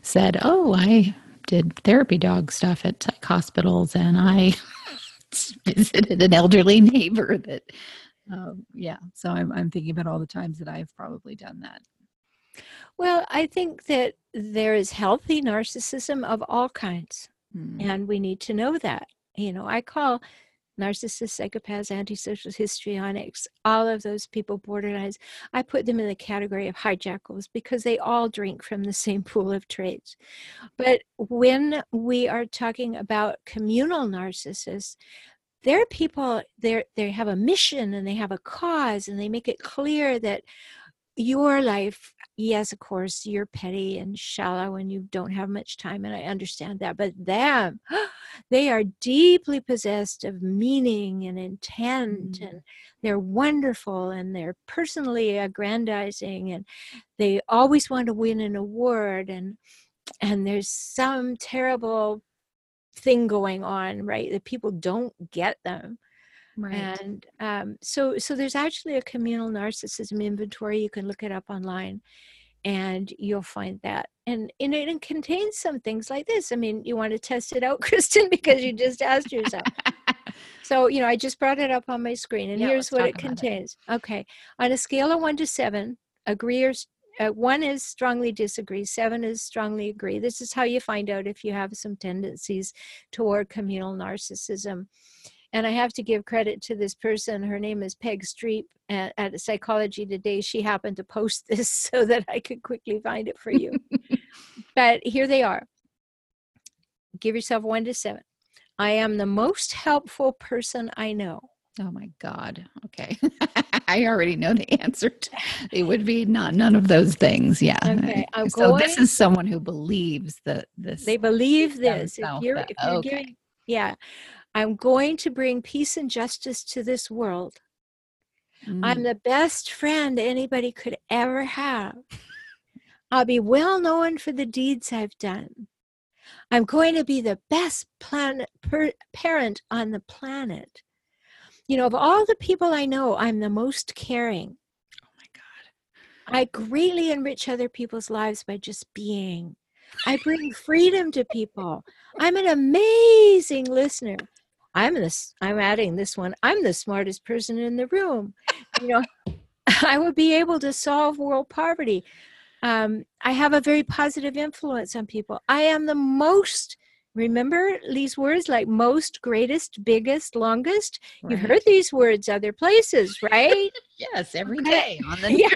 said, oh, I did therapy dog stuff at psych hospitals and I visited an elderly neighbor that, So I'm thinking about all the times that I've probably done that. Well, I think that there is healthy narcissism of all kinds, and we need to know that. I call narcissists, psychopaths, antisocials, histrionics, all of those people, borderlines, I put them in the category of hijackals because they all drink from the same pool of traits. But when we are talking about communal narcissists, they're people, they have a mission and they have a cause, and they make it clear that your life, yes, of course, you're petty and shallow and you don't have much time, and I understand that. But them, they are deeply possessed of meaning and intent, and they're wonderful and they're personally aggrandizing, and they always want to win an award, and there's some terrible thing going on, right, that people don't get them. Right. And so there's actually a communal narcissism inventory. You can look it up online. and you'll find that. And it contains some things like this. I mean, you want to test it out, Kristen, because you just asked yourself. So, you know, I just brought it up on my screen, and here's what it contains. Okay. On a scale of 1 to 7, agree or 1 is strongly disagree, 7 is strongly agree. This is how you find out if you have some tendencies toward communal narcissism. And I have to give credit to this person. Her name is Peg Streep at Psychology Today. She happened to post this so that I could quickly find it for you. But here they are. Give yourself 1 to 7. I am the most helpful person I know. Oh my God. Okay. I already know the answer. It would be none of those things. Yeah. Okay. So this is someone who believes that this. They believe this. If you're giving, yeah. I'm going to bring peace and justice to this world. Mm. I'm the best friend anybody could ever have. I'll be well known for the deeds I've done. I'm going to be the best parent on the planet. You know, of all the people I know, I'm the most caring. Oh my God. I greatly enrich other people's lives by just being. I bring freedom to people. I'm an amazing listener. I'm adding this one. I'm the smartest person in the room. You know, I will be able to solve world poverty. I have a very positive influence on people. I am the most, remember these words like most, greatest, biggest, longest? Right. You heard these words other places, right? Yes, every day on the news.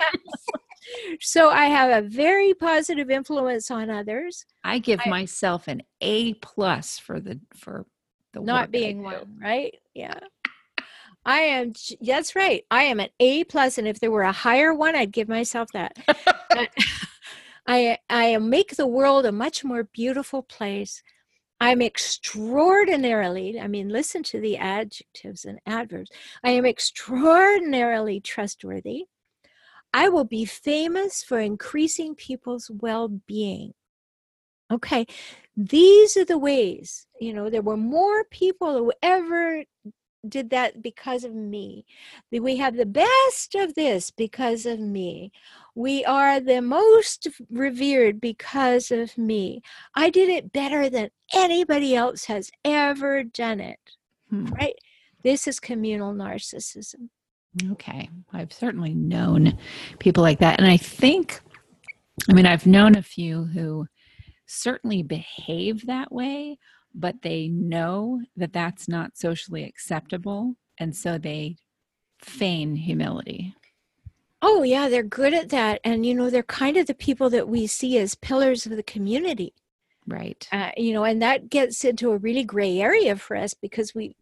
So I have a very positive influence on others. I give myself an A+ for the not being one, right? Yeah. I am. That's right. I am an A+, and if there were a higher one, I'd give myself that. I make the world a much more beautiful place. I'm extraordinarily, I mean, listen to the adjectives and adverbs. I am extraordinarily trustworthy. I will be famous for increasing people's well-being. Okay, these are the ways, you know, there were more people who ever did that because of me. We have the best of this because of me. We are the most revered because of me. I did it better than anybody else has ever done it, right? This is communal narcissism. Okay. I've certainly known people like that. And I think, I mean, I've known a few who certainly behave that way, but they know that that's not socially acceptable. And so they feign humility. Oh, yeah. They're good at that. And, you know, they're kind of the people that we see as pillars of the community. Right. You know, and that gets into a really gray area for us because we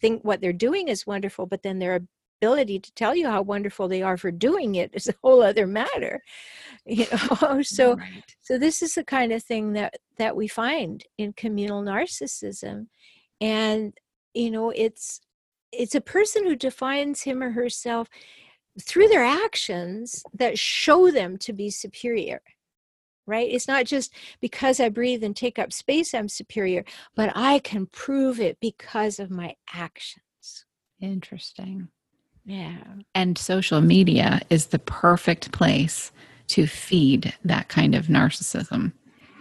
think what they're doing is wonderful, but then they're ability to tell you how wonderful they are for doing it is a whole other matter, you know. So this is the kind of thing that we find in communal narcissism, and you know, it's a person who defines him or herself through their actions that show them to be superior. Right? It's not just because I breathe and take up space, I'm superior, but I can prove it because of my actions. Interesting. Yeah. And social media is the perfect place to feed that kind of narcissism.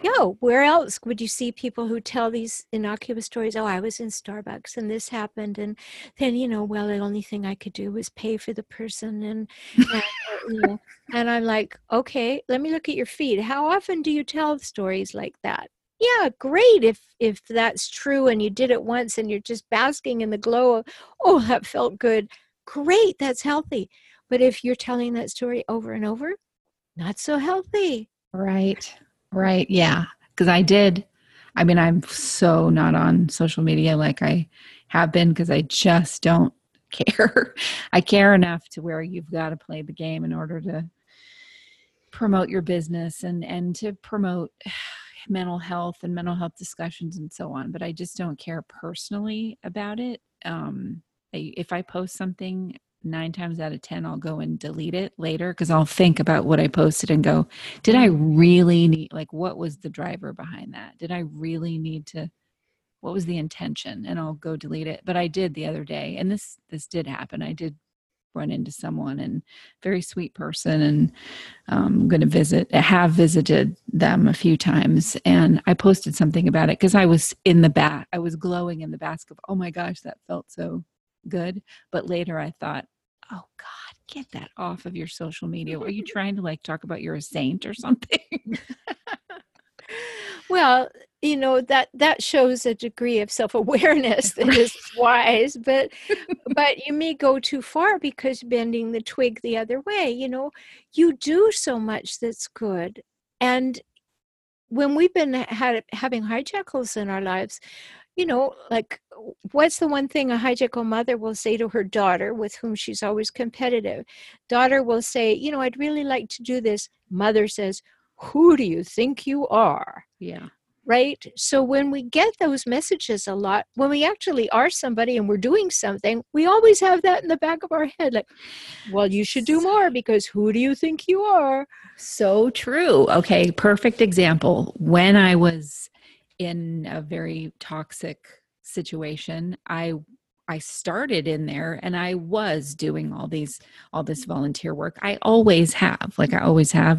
No, where else would you see people who tell these innocuous stories? Oh, I was in Starbucks and this happened. And then, you know, well, the only thing I could do was pay for the person. And you know, and I'm like, okay, let me look at your feed. How often do you tell stories like that? Yeah, great if that's true and you did it once and you're just basking in the glow of, oh, that felt good. Great, that's healthy. But if you're telling that story over and over, not so healthy. Right. Yeah. Because I'm so not on social media like I have been because I just don't care. I care enough to where you've got to play the game in order to promote your business and to promote mental health and mental health discussions and so on. But I just don't care personally about it. If I post something, 9 times out of 10, I'll go and delete it later because I'll think about what I posted and go, did I really need, like, what was the driver behind that? Did I really need to, what was the intention? And I'll go delete it. But I did the other day, and this did happen. I did run into someone, and very sweet person, and I'm going to have visited them a few times. And I posted something about it because I was I was glowing in the bask of, oh my gosh, that felt so good. But later I thought, oh God, get that off of your social media. Are you trying to talk about you're a saint or something? Well, that shows a degree of self-awareness that is wise, but you may go too far because bending the twig the other way, you do so much that's good. And when we've been having hijackals in our lives, what's the one thing a hijackal mother will say to her daughter, with whom she's always competitive? Daughter will say, I'd really like to do this. Mother says, who do you think you are? Yeah. Right? So when we get those messages a lot, when we actually are somebody and we're doing something, we always have that in the back of our head. Well, you should do more because who do you think you are? So true. Okay. Perfect example. When I was in a very toxic situation, I started in there and I was doing all this volunteer work. I always have.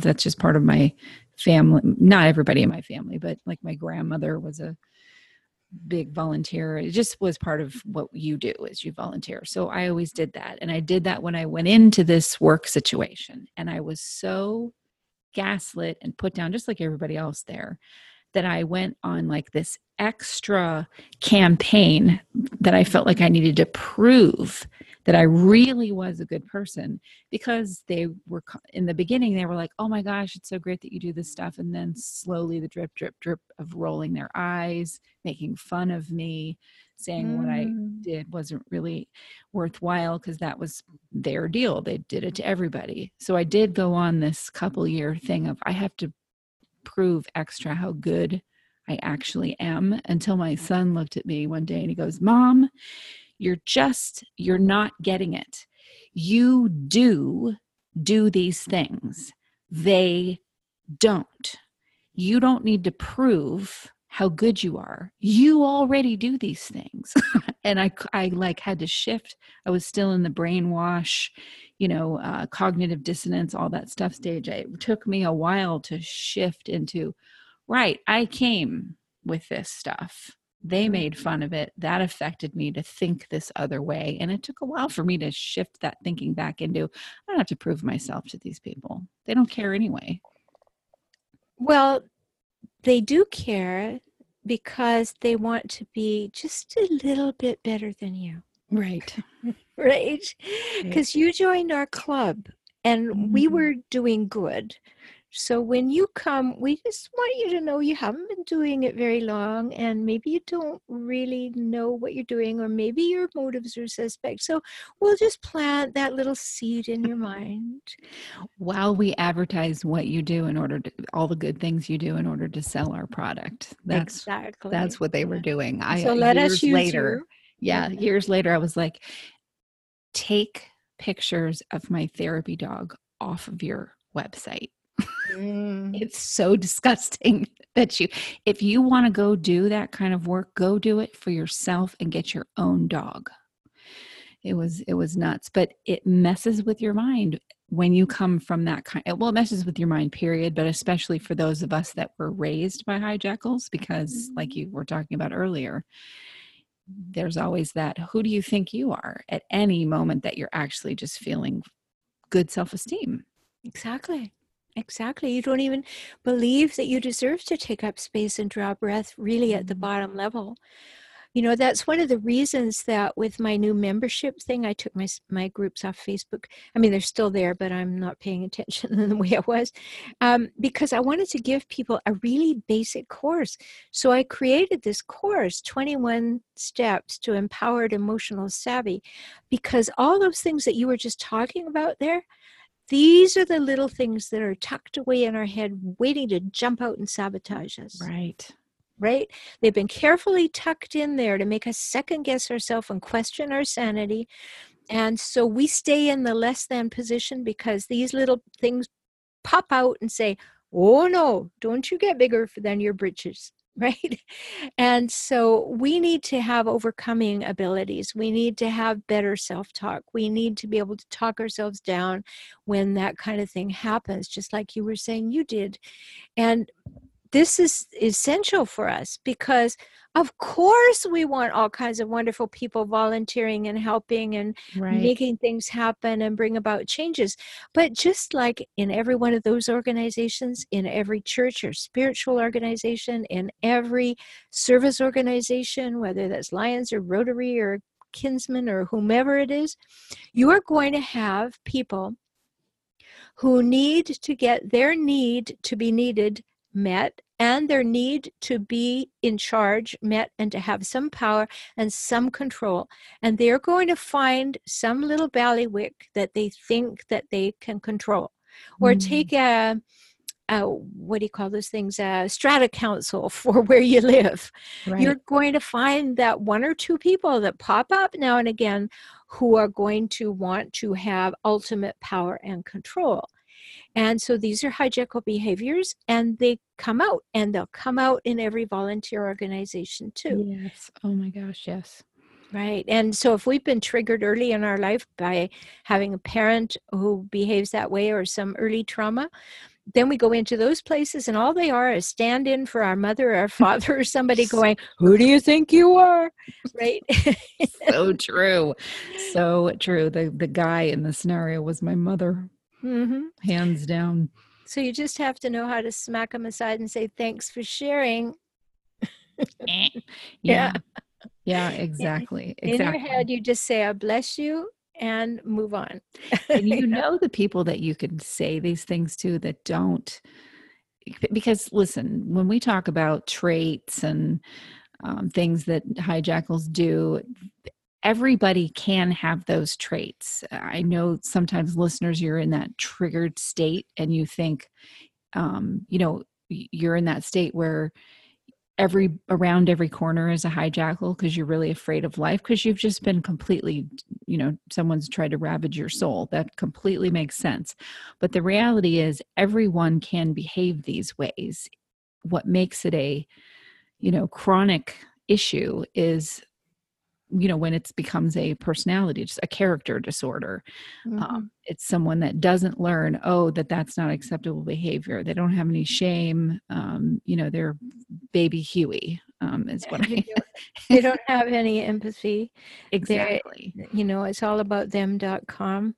That's just part of my family. Not everybody in my family, but my grandmother was a big volunteer. It just was part of what you do is you volunteer. So I always did that. And I did that when I went into this work situation, and I was so gaslit and put down just like everybody else there, that I went on this extra campaign that I felt like I needed to prove that I really was a good person, because they were in the beginning, they were like, oh my gosh, it's so great that you do this stuff. And then slowly the drip, drip, drip of rolling their eyes, making fun of me, saying what I did wasn't really worthwhile, because that was their deal. They did it to everybody. So I did go on this couple year thing of, I have to prove extra how good I actually am, until my son looked at me one day and he goes, Mom, you're not getting it. You do these things. They don't. You don't need to prove how good you are. You already do these things. And I had to shift. I was still in the brainwash, cognitive dissonance, all that stuff stage. It took me a while to shift into, right, I came with this stuff. They made fun of it. That affected me to think this other way. And it took a while for me to shift that thinking back into, I don't have to prove myself to these people. They don't care anyway. Well, they do care, because they want to be just a little bit better than you. Right. Right? Because you joined our club and we were doing good. So when you come, we just want you to know you haven't been doing it very long, and maybe you don't really know what you're doing, or maybe your motives are suspect. So we'll just plant that little seed in your mind. While we advertise what you do all the good things you do in order to sell our product. That's what they were doing. Years later, I was like, take pictures of my therapy dog off of your website. It's so disgusting that if you want to go do that kind of work, go do it for yourself and get your own dog. It was nuts, but it messes with your mind when you come from that it messes with your mind, period. But especially for those of us that were raised by hijackals, because like you were talking about earlier, there's always that, who do you think you are, at any moment that you're actually just feeling good self-esteem. Exactly. You don't even believe that you deserve to take up space and draw breath really at the bottom level. That's one of the reasons that with my new membership thing, I took my groups off Facebook. I mean, they're still there, but I'm not paying attention in the way I was, because I wanted to give people a really basic course. So I created this course, 21 Steps to Empowered Emotional Savvy, because all those things that you were just talking about there, these are the little things that are tucked away in our head, waiting to jump out and sabotage us. Right? They've been carefully tucked in there to make us second guess ourselves and question our sanity. And so we stay in the less than position because these little things pop out and say, oh no, don't you get bigger than your britches. right? And so we need to have overcoming abilities. We need to have better self-talk. We need to be able to talk ourselves down when that kind of thing happens, just like you were saying you did. And this is essential for us because, of course, we want all kinds of wonderful people volunteering and helping and making things happen and bring about changes. But just like in every one of those organizations, in every church or spiritual organization, in every service organization, whether that's Lions or Rotary or Kinsmen or whomever it is, you are going to have people who need to get their need to be needed met and their need to be in charge met and to have some power and some control. And they're going to find some little ballywick that they think that they can control, or take what do you call those things? A strata council for where you live. Right. You're going to find that one or two people that pop up now and again who are going to want to have ultimate power and control. And so these are hijackal behaviors, and they come out, and they'll come out in every volunteer organization too. Yes. Oh my gosh. Yes. Right. And so if we've been triggered early in our life by having a parent who behaves that way or some early trauma, then we go into those places and all they are is stand-in for our mother or our father or somebody going, who do you think you are? Right? So true. So true. The guy in the scenario was my mother. Mm-hmm. Hands down. So you just have to know how to smack them aside and say, thanks for sharing. Yeah. Yeah, exactly. In your head, you just say, I bless you, and move on. And you know the people that you can say these things to that don't. Because listen, when we talk about traits and things that hijackals do, everybody can have those traits. I know sometimes listeners, you're in that triggered state and you think, you're in that state where around every corner is a hijackal because you're really afraid of life because you've just been completely, someone's tried to ravage your soul. That completely makes sense. But the reality is everyone can behave these ways. What makes it a, chronic issue is when it becomes a personality, just a character disorder. Mm-hmm. It's someone that doesn't learn, that's not acceptable behavior. They don't have any shame. They're baby Huey is what I mean. They don't have any empathy. Exactly. They're, it's all about them.com.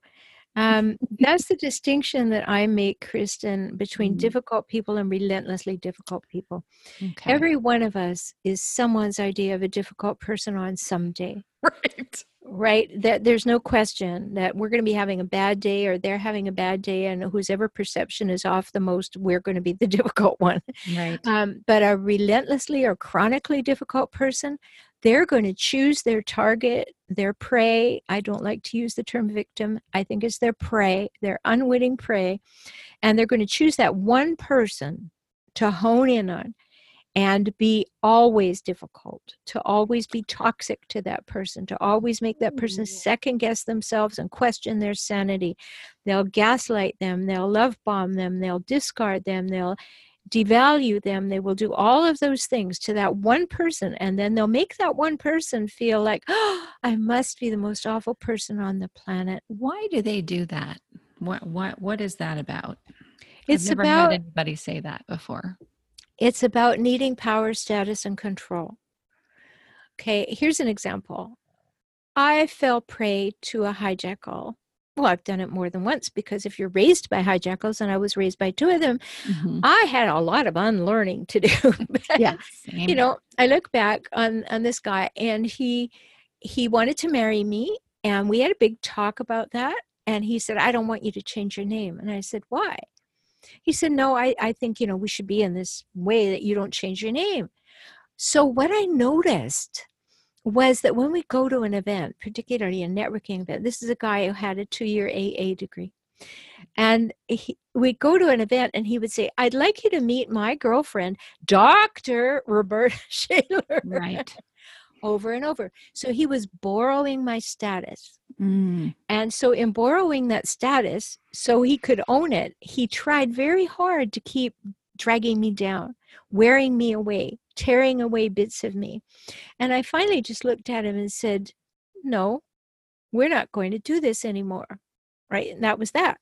That's the distinction that I make, Kristen, between difficult people and relentlessly difficult people. Okay. Every one of us is someone's idea of a difficult person on some day. Right. Right. That there's no question that we're going to be having a bad day or they're having a bad day, and whoever perception is off the most, we're going to be the difficult one. Right. But a relentlessly or chronically difficult person, they're going to choose their target, their prey. I don't like to use the term victim. I think it's their prey, their unwitting prey. And they're going to choose that one person to hone in on and be always difficult, to always be toxic to that person, to always make that person second guess themselves and question their sanity. They'll gaslight them. They'll love bomb them. They'll discard them. They'll devalue them. They will do all of those things to that one person. And then they'll make that one person feel like, I must be the most awful person on the planet. Why do they do that? What is that about? I've never had anybody say that before. It's about needing power, status, and control. Okay, here's an example. I fell prey to a hijackal. Well, I've done it more than once because if you're raised by hijackals, and I was raised by two of them, I had a lot of unlearning to do. Yeah, I look back on this guy, and he wanted to marry me, and we had a big talk about that. And he said, I don't want you to change your name. And I said, why? He said, no, I think, we should be in this way that you don't change your name. So what I noticed was that when we go to an event, particularly a networking event, this is a guy who had a 2-year AA degree. And we go to an event and he would say, I'd like you to meet my girlfriend, Dr. Rhoberta Shaler. Right. Over and over. So he was borrowing my status. Mm. And so in borrowing that status, so he could own it, he tried very hard to keep dragging me down, wearing me away, tearing away bits of me. And I finally just looked at him and said, no, we're not going to do this anymore. Right? And that was that.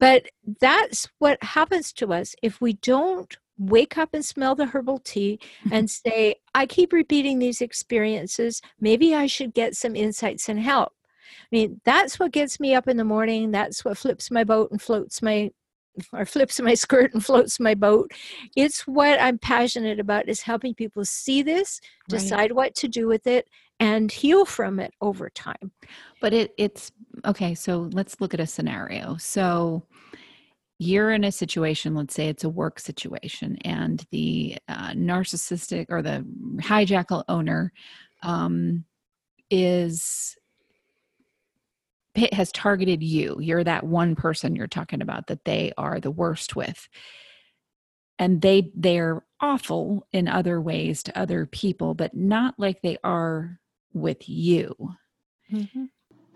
But that's what happens to us if we don't wake up and smell the herbal tea and say, I keep repeating these experiences. Maybe I should get some insights and help. I mean, that's what gets me up in the morning. That's what flips my boat and floats my, or flips my skirt and floats my boat. It's what I'm passionate about, is helping people see this, decide what to do with it, and heal from it over time. But it's okay. So let's look at a scenario. So you're in a situation, let's say it's a work situation, and the narcissistic or the hijackal owner has targeted you. You're that one person you're talking about that they are the worst with. And they're awful in other ways to other people, but not like they are with you. Mm-hmm.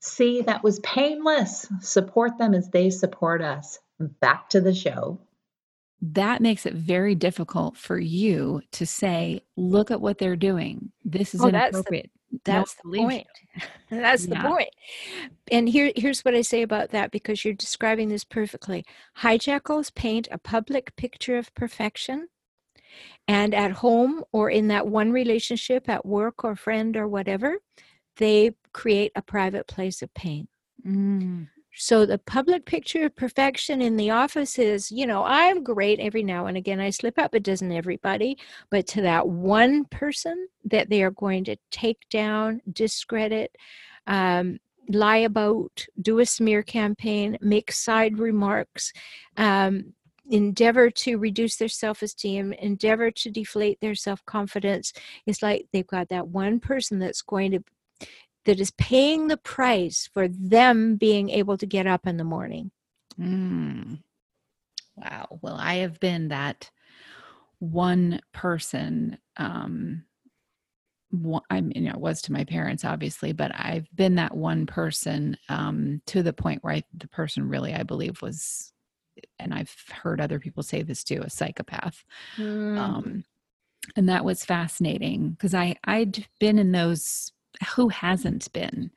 See, that was painless. Support them as they support us. Back to the show. That makes it very difficult for you to say, look at what they're doing. This is inappropriate. That's the point. That's the point. And here's what I say about that, because you're describing this perfectly. Hijackals paint a public picture of perfection. And at home or in that one relationship, at work or friend or whatever, they create a private place of pain. Mm. So the public picture of perfection in the office is, I'm great every now and again. I slip up, but doesn't everybody? But to that one person that they are going to take down, discredit, lie about, do a smear campaign, make side remarks, endeavor to reduce their self-esteem, endeavor to deflate their self-confidence. It's like they've got that one person that's going to, that is paying the price for them being able to get up in the morning. Mm. Wow. Well, I have been that one person. I was to my parents, obviously, but I've been that one person to the point where the person really, I believe, was, and I've heard other people say this too, a psychopath. Mm. And that was fascinating because I'd been in those. Who hasn't been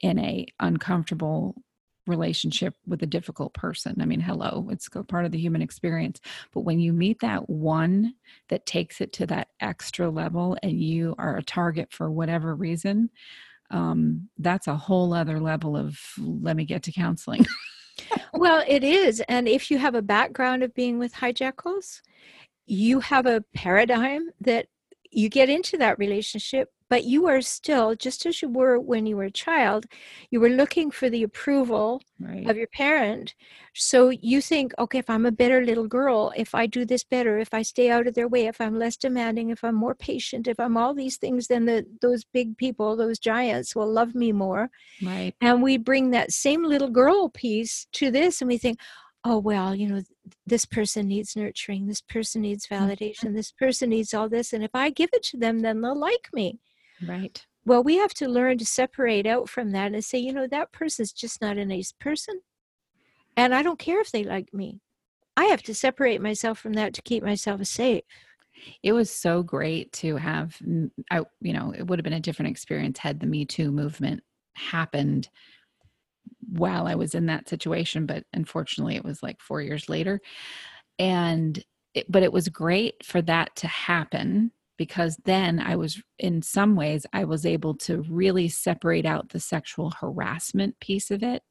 in a uncomfortable relationship with a difficult person? I mean, hello, it's part of the human experience. But when you meet that one that takes it to that extra level and you are a target for whatever reason, that's a whole other level of let me get to counseling. Well, it is. And if you have a background of being with hijackals, you have a paradigm that you get into that relationship, but you are still, just as you were when you were a child, you were looking for the approval of your parent. So you think, okay, if I'm a better little girl, if I do this better, if I stay out of their way, if I'm less demanding, if I'm more patient, if I'm all these things, then those big people, those giants will love me more. Right. And we bring that same little girl piece to this and we think, oh, well, this person needs nurturing, this person needs validation, this person needs all this. And if I give it to them, then they'll like me. Right. Well, we have to learn to separate out from that and say, that person's just not a nice person. And I don't care if they like me. I have to separate myself from that to keep myself safe. It was so great to have, it would have been a different experience had the Me Too movement happened while I was in that situation. But unfortunately, it was like 4 years later. But it was great for that to happen. Because then I was, in some ways, I was able to really separate out the sexual harassment piece of it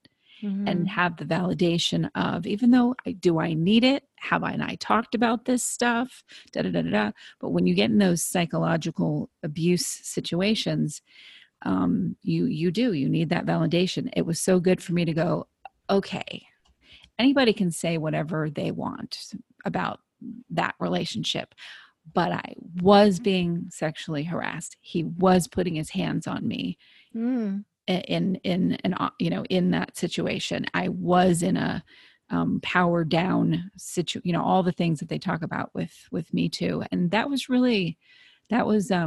mm-hmm. and have the validation of, even though do I need it? Have I and I talked about this stuff? But when you get in those psychological abuse situations, you need that validation. It was so good for me to go, okay, anybody can say whatever they want about that relationship, but I was being sexually harassed. He was putting his hands on me in that situation. I was in a power down situation, all the things that they talk about with Me Too. And that was really,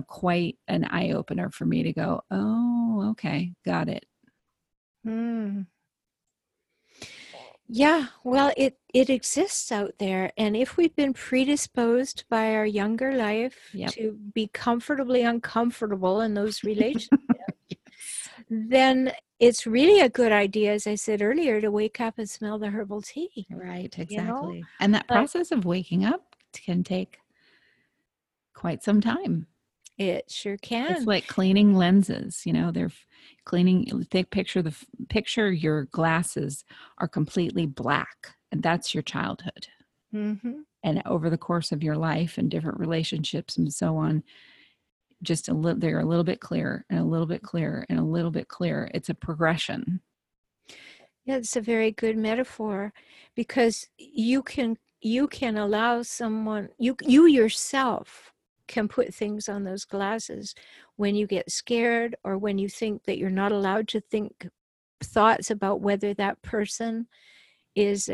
quite an eye opener for me to go, oh, okay, got it. Mm. Yeah, well, it exists out there. And if we've been predisposed by our younger life to be comfortably uncomfortable in those relationships, then it's really a good idea, as I said earlier, to wake up and smell the herbal tea. Right, exactly. And that process of waking up can take quite some time. It sure can. It's like cleaning lenses, they're cleaning, picture your glasses are completely black, and that's your childhood. Mm-hmm. And over the course of your life and different relationships and so on, just they're a little bit clearer and a little bit clearer and a little bit clearer. It's a progression. Yeah, it's a very good metaphor, because you can allow someone, you yourself can put things on those glasses when you get scared, or when you think that you're not allowed to think thoughts about whether that person is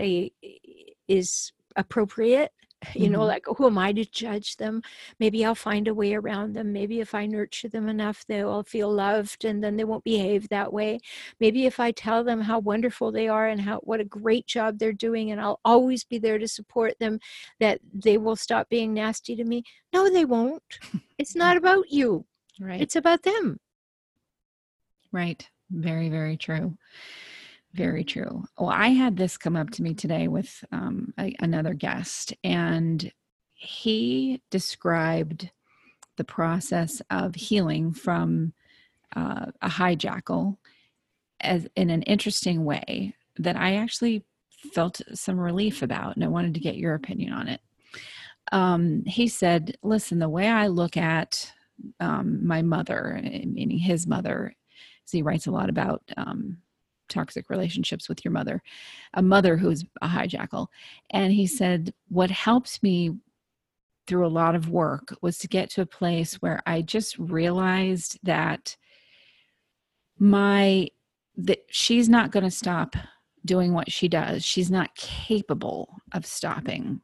appropriate. Mm-hmm. Like, who am I to judge them? Maybe I'll find a way around them. Maybe if I nurture them enough, they'll feel loved, and then they won't behave that way. Maybe if I tell them how wonderful they are and what a great job they're doing, and I'll always be there to support them, that they will stop being nasty to me. No, they won't. It's not about you. Right. It's about them. Right. Very, very true. Very true. Well, I had this come up to me today with another guest, and he described the process of healing from a hijackal as in an interesting way that I actually felt some relief about, and I wanted to get your opinion on it. He said, listen, the way I look at my mother, meaning his mother, so he writes a lot about toxic relationships with your mother, a mother who's a hijackal. And he said, what helped me through a lot of work was to get to a place where I just realized that she's not going to stop doing what she does. She's not capable of stopping.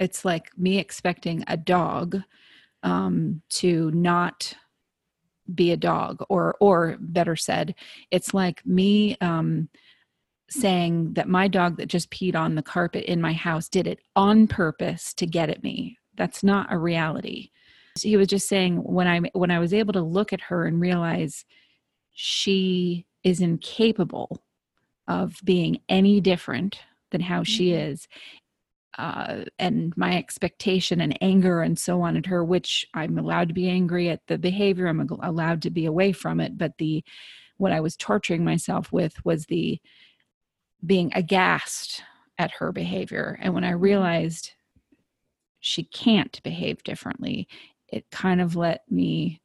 It's like me expecting a dog to not be a dog, or better said, it's like me saying that my dog that just peed on the carpet in my house did it on purpose to get at me. That's not a reality. So he was just saying, when I was able to look at her and realize she is incapable of being any different than how she is, and my expectation and anger and so on at her, which I'm allowed to be angry at the behavior, I'm allowed to be away from it, but what I was torturing myself with was the being aghast at her behavior. And when I realized she can't behave differently, it kind of let me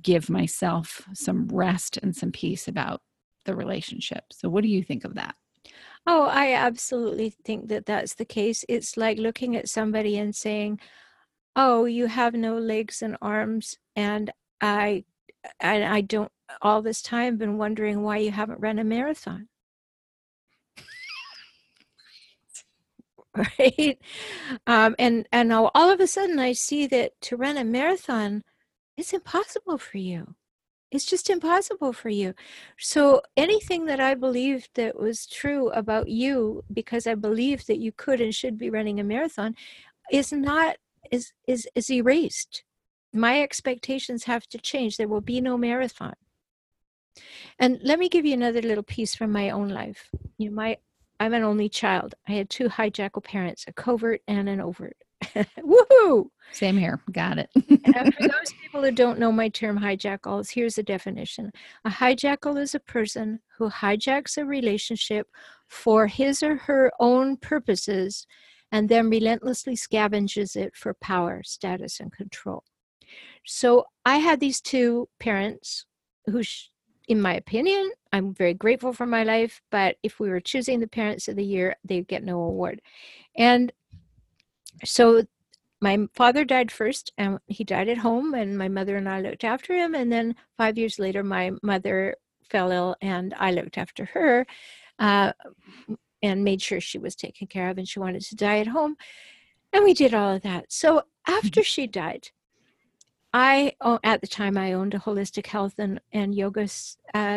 give myself some rest and some peace about the relationship. So what do you think of that? Oh, I absolutely think that that's the case. It's like looking at somebody and saying, oh, you have no legs and arms, and I don't all this time been wondering why you haven't run a marathon. Right? And now all of a sudden I see that to run a marathon, it's impossible for you. It's just impossible for you. So anything that I believed that was true about you, because I believed that you could and should be running a marathon, is erased. My expectations have to change. There will be no marathon. And let me give you another little piece from my own life. I'm an only child. I had two hijackal parents, a covert and an overt. Woohoo! Same here. Got it. And for those people who don't know my term hijackals, here's a definition. A hijackal is a person who hijacks a relationship for his or her own purposes and then relentlessly scavenges it for power, status, and control. So I had these two parents who, in my opinion, I'm very grateful for my life, but if we were choosing the parents of the year, they'd get no award. And so my father died first, and he died at home, and my mother and I looked after him. And then 5 years later, my mother fell ill, and I looked after her and made sure she was taken care of, and she wanted to die at home. And we did all of that. So after she died, at the time, I owned a holistic health and yoga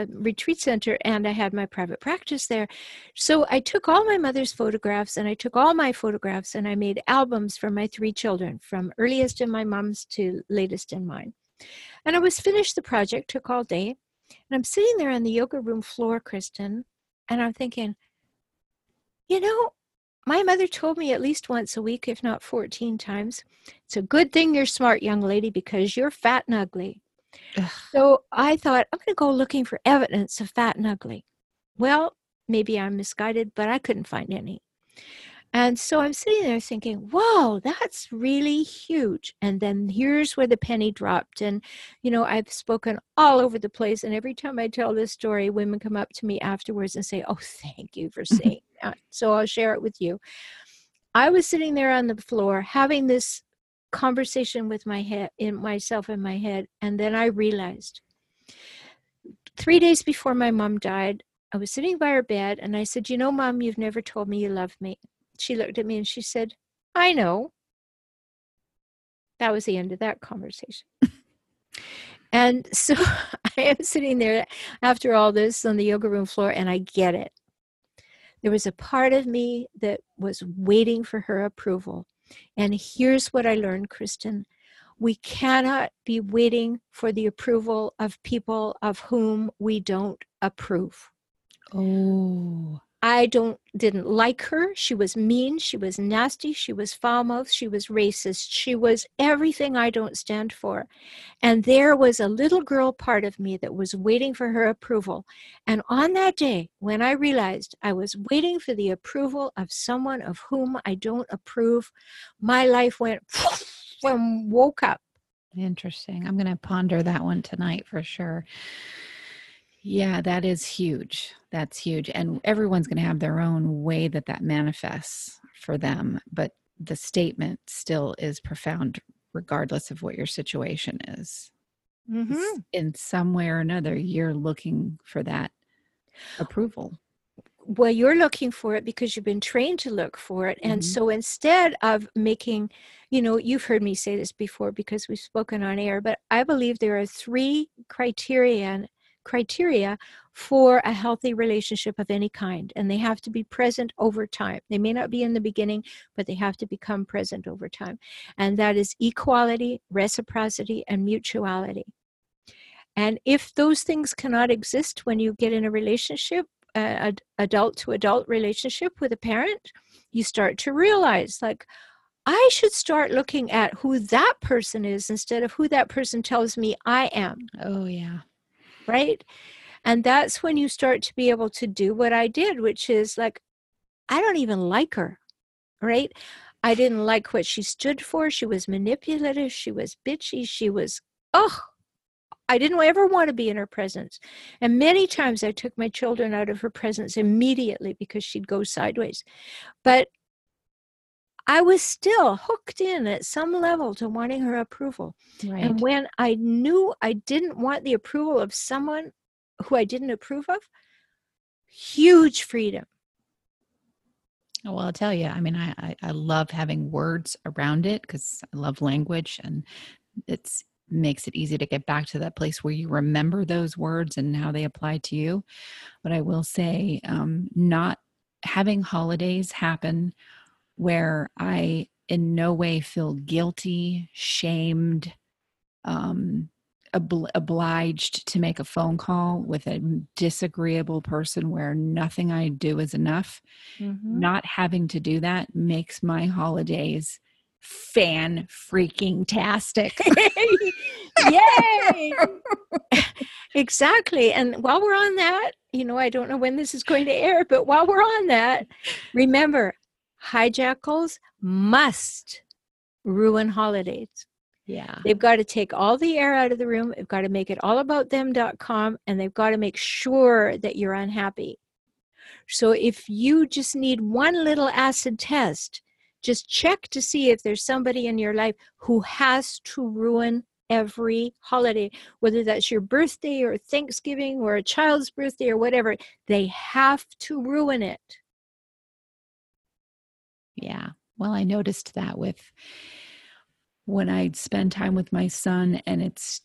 retreat center, and I had my private practice there. So I took all my mother's photographs, and I took all my photographs, and I made albums for my three children, from earliest in my mom's to latest in mine. And I was finished the project, took all day. And I'm sitting there on the yoga room floor, Kristen, and I'm thinking, you know, my mother told me at least once a week, if not 14 times, it's a good thing you're smart, young lady, because you're fat and ugly. Ugh. So I thought, I'm going to go looking for evidence of fat and ugly. Well, maybe I'm misguided, but I couldn't find any. And so I'm sitting there thinking, whoa, that's really huge. And then here's where the penny dropped. And, you know, I've spoken all over the place. And every time I tell this story, women come up to me afterwards and say, oh, thank you for saying that. So I'll share it with you. I was sitting there on the floor having this conversation with myself in my head. And then I realized 3 days before my mom died, I was sitting by her bed and I said, you know, Mom, you've never told me you love me. She looked at me and she said, I know. That was the end of that conversation. And so I am sitting there after all this on the yoga room floor, and I get it. There was a part of me that was waiting for her approval. And here's what I learned, Kristen. We cannot be waiting for the approval of people of whom we don't approve. Oh. I didn't like her. She was mean. She was nasty. She was foul-mouthed. She was racist. She was everything I don't stand for. And there was a little girl part of me that was waiting for her approval. And on that day, when I realized I was waiting for the approval of someone of whom I don't approve, my life went and woke up. Interesting. I'm going to ponder that one tonight for sure. Yeah, that is huge. That's huge. And everyone's going to have their own way that manifests for them. But the statement still is profound, regardless of what your situation is. Mm-hmm. In some way or another, you're looking for that approval. Well, you're looking for it because you've been trained to look for it. And mm-hmm. So instead of making, you know, you've heard me say this before because we've spoken on air, but I believe there are three criteria for a healthy relationship of any kind, and they have to be present over time. They may not be in the beginning, but they have to become present over time. And that is equality, reciprocity, and mutuality. And if those things cannot exist when you get in a relationship, adult to adult relationship with a parent, you start to realize, like, I should start looking at who that person is instead of who that person tells me I am. Oh, yeah. Right? And that's when you start to be able to do what I did, which is like, I don't even like her, right? I didn't like what she stood for. She was manipulative. She was bitchy. She was, I didn't ever want to be in her presence. And many times I took my children out of her presence immediately because she'd go sideways. But I was still hooked in at some level to wanting her approval. Right. And when I knew I didn't want the approval of someone who I didn't approve of, huge freedom. Well, I'll tell you, I mean, I love having words around it because I love language, and it makes it easy to get back to that place where you remember those words and how they apply to you. But I will say, not having holidays happen where I in no way feel guilty, shamed, obliged to make a phone call with a disagreeable person where nothing I do is enough. Mm-hmm. Not having to do that makes my holidays fan-freaking-tastic. Yay! Exactly. And while we're on that, you know, I don't know when this is going to air, but while we're on that, remember, hijackals must ruin holidays. Yeah. They've got to take all the air out of the room. They've got to make it allaboutthem.com, and they've got to make sure that you're unhappy. So if you just need one little acid test, just check to see if there's somebody in your life who has to ruin every holiday, whether that's your birthday or Thanksgiving or a child's birthday or whatever. They have to ruin it. Yeah. Well, I noticed that with when I'd spend time with my son, and it's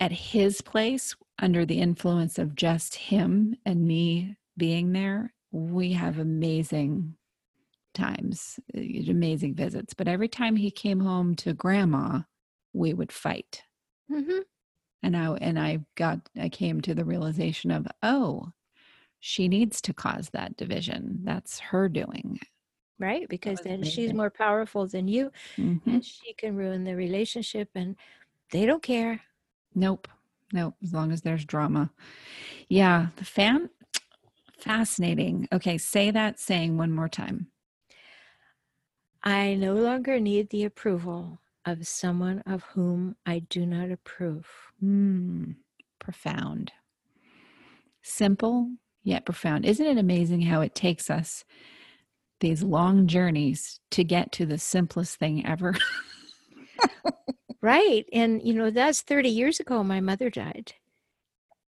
at his place under the influence of just him and me being there, we have amazing times, amazing visits. But every time he came home to grandma, we would fight. Mm-hmm. And I came to the realization of, oh, she needs to cause that division. That's her doing. Right? Because then she's more powerful than you, mm-hmm. and she can ruin the relationship, and they don't care. Nope. As long as there's drama. Yeah. The fan. Fascinating. Okay. Say that saying one more time. I no longer need the approval of someone of whom I do not approve. Profound. Simple, yet profound. Isn't it amazing how it takes us these long journeys to get to the simplest thing ever? Right. And, you know, that's 30 years ago my mother died.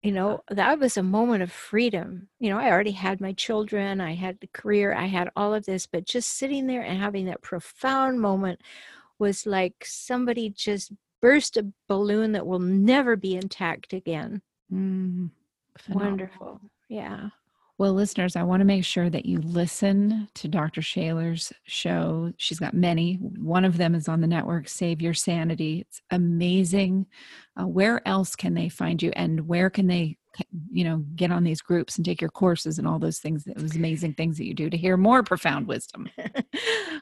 You know, that was a moment of freedom. You know, I already had my children. I had the career. I had all of this. But just sitting there and having that profound moment was like somebody just burst a balloon that will never be intact again. Wonderful. Yeah. Well, listeners, I want to make sure that you listen to Dr. Shaler's show. She's got many. One of them is on the network, Save Your Sanity. It's amazing. Where else can they find you, and where can they, you know, get on these groups and take your courses and all those things, those amazing things that you do to hear more profound wisdom?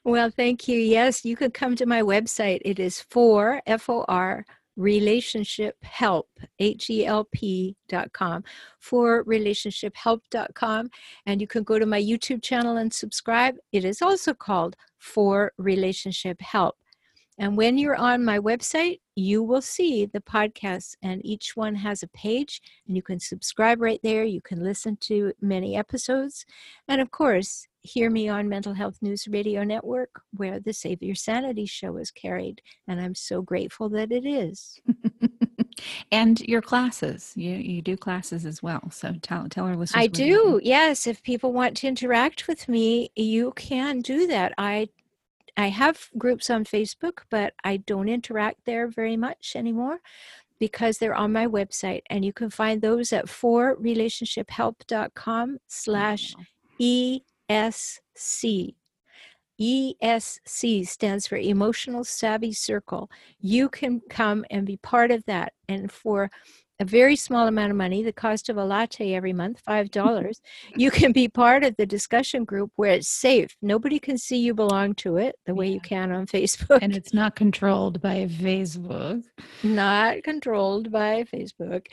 Well, thank you. Yes, you could come to my website. It is for, F-O-R, Relationship Help, HELP.com, for relationshiphelp.com. And you can go to my YouTube channel and subscribe. It is also called For Relationship Help. And when you're on my website, you will see the podcasts, and each one has a page, and you can subscribe right there. You can listen to many episodes. And of course, hear me on Mental Health News Radio Network, where the Save Your Sanity show is carried. And I'm so grateful that it is. And your classes. You do classes as well. So tell our listeners. I do. Yes. If people want to interact with me, you can do that. I have groups on Facebook, but I don't interact there very much anymore because they're on my website. And you can find those at forrelationshiphelp.com/ESC. ESC stands for Emotional Savvy Circle. You can come and be part of that. And for a very small amount of money, the cost of a latte every month, $5, you can be part of the discussion group where it's safe. Nobody can see you belong to it the way you can on Facebook. And it's not controlled by Facebook. Not controlled by Facebook.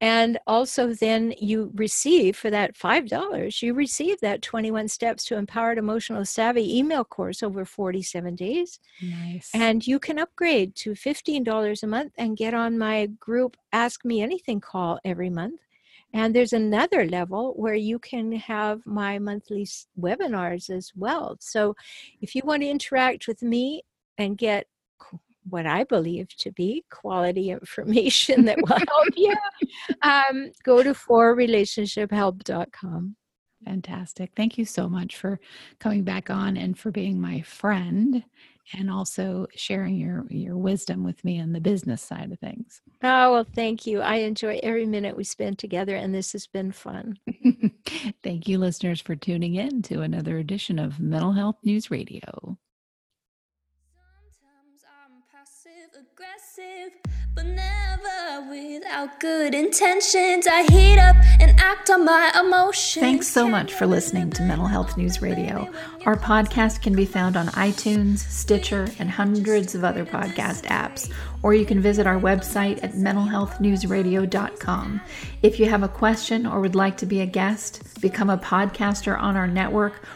And also then you receive, for that $5, you receive that 21 Steps to Empowered Emotional Savvy email course over 47 days. Nice. And you can upgrade to $15 a month and get on my group Ask Me Anything call every month. And there's another level where you can have my monthly webinars as well. So if you want to interact with me and get what I believe to be quality information that will help you, go to forrelationshiphelp.com. Fantastic. Thank you so much for coming back on and for being my friend, and also sharing your wisdom with me on the business side of things. Oh, well, thank you. I enjoy every minute we spend together, and this has been fun. Thank you, listeners, for tuning in to another edition of Mental Health News Radio. Sometimes I'm passive aggressive, but never without good intentions. I heat up and act on my emotions. Thanks so much for listening to Mental Health News Radio. Our podcast can be found on iTunes, Stitcher, and hundreds of other podcast apps. Or you can visit our website at mentalhealthnewsradio.com. If you have a question or would like to be a guest, become a podcaster on our network,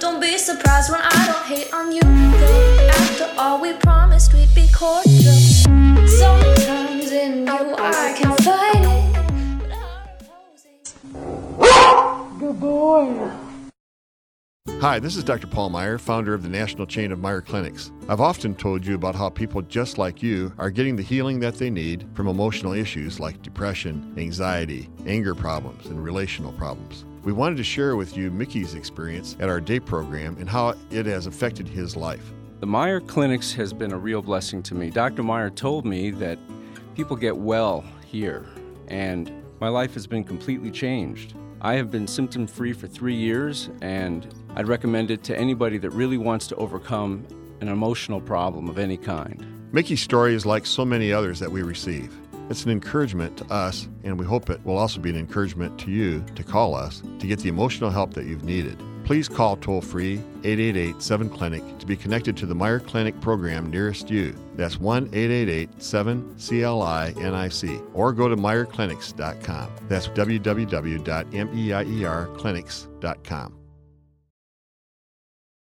Don't be surprised when I don't hate on you. After all we promised we'd be cordial. Sometimes in you I can fight it, but I oppose it. Good boy. Hi, this is Dr. Paul Meier, founder of the national chain of Meier Clinics. I've often told you about how people just like you are getting the healing that they need from emotional issues like depression, anxiety, anger problems, and relational problems. We wanted to share with you Mickey's experience at our day program and how it has affected his life. The Meier Clinics has been a real blessing to me. Dr. Meier told me that people get well here, and my life has been completely changed. I have been symptom-free for 3 years, and I'd recommend it to anybody that really wants to overcome an emotional problem of any kind. Mickey's story is like so many others that we receive. It's an encouragement to us, and we hope it will also be an encouragement to you to call us to get the emotional help that you've needed. Please call toll-free 888-7-CLINIC to be connected to the Meier Clinic program nearest you. That's 1-888-7-CLINIC, or go to MeierClinics.com. That's www.meierclinics.com.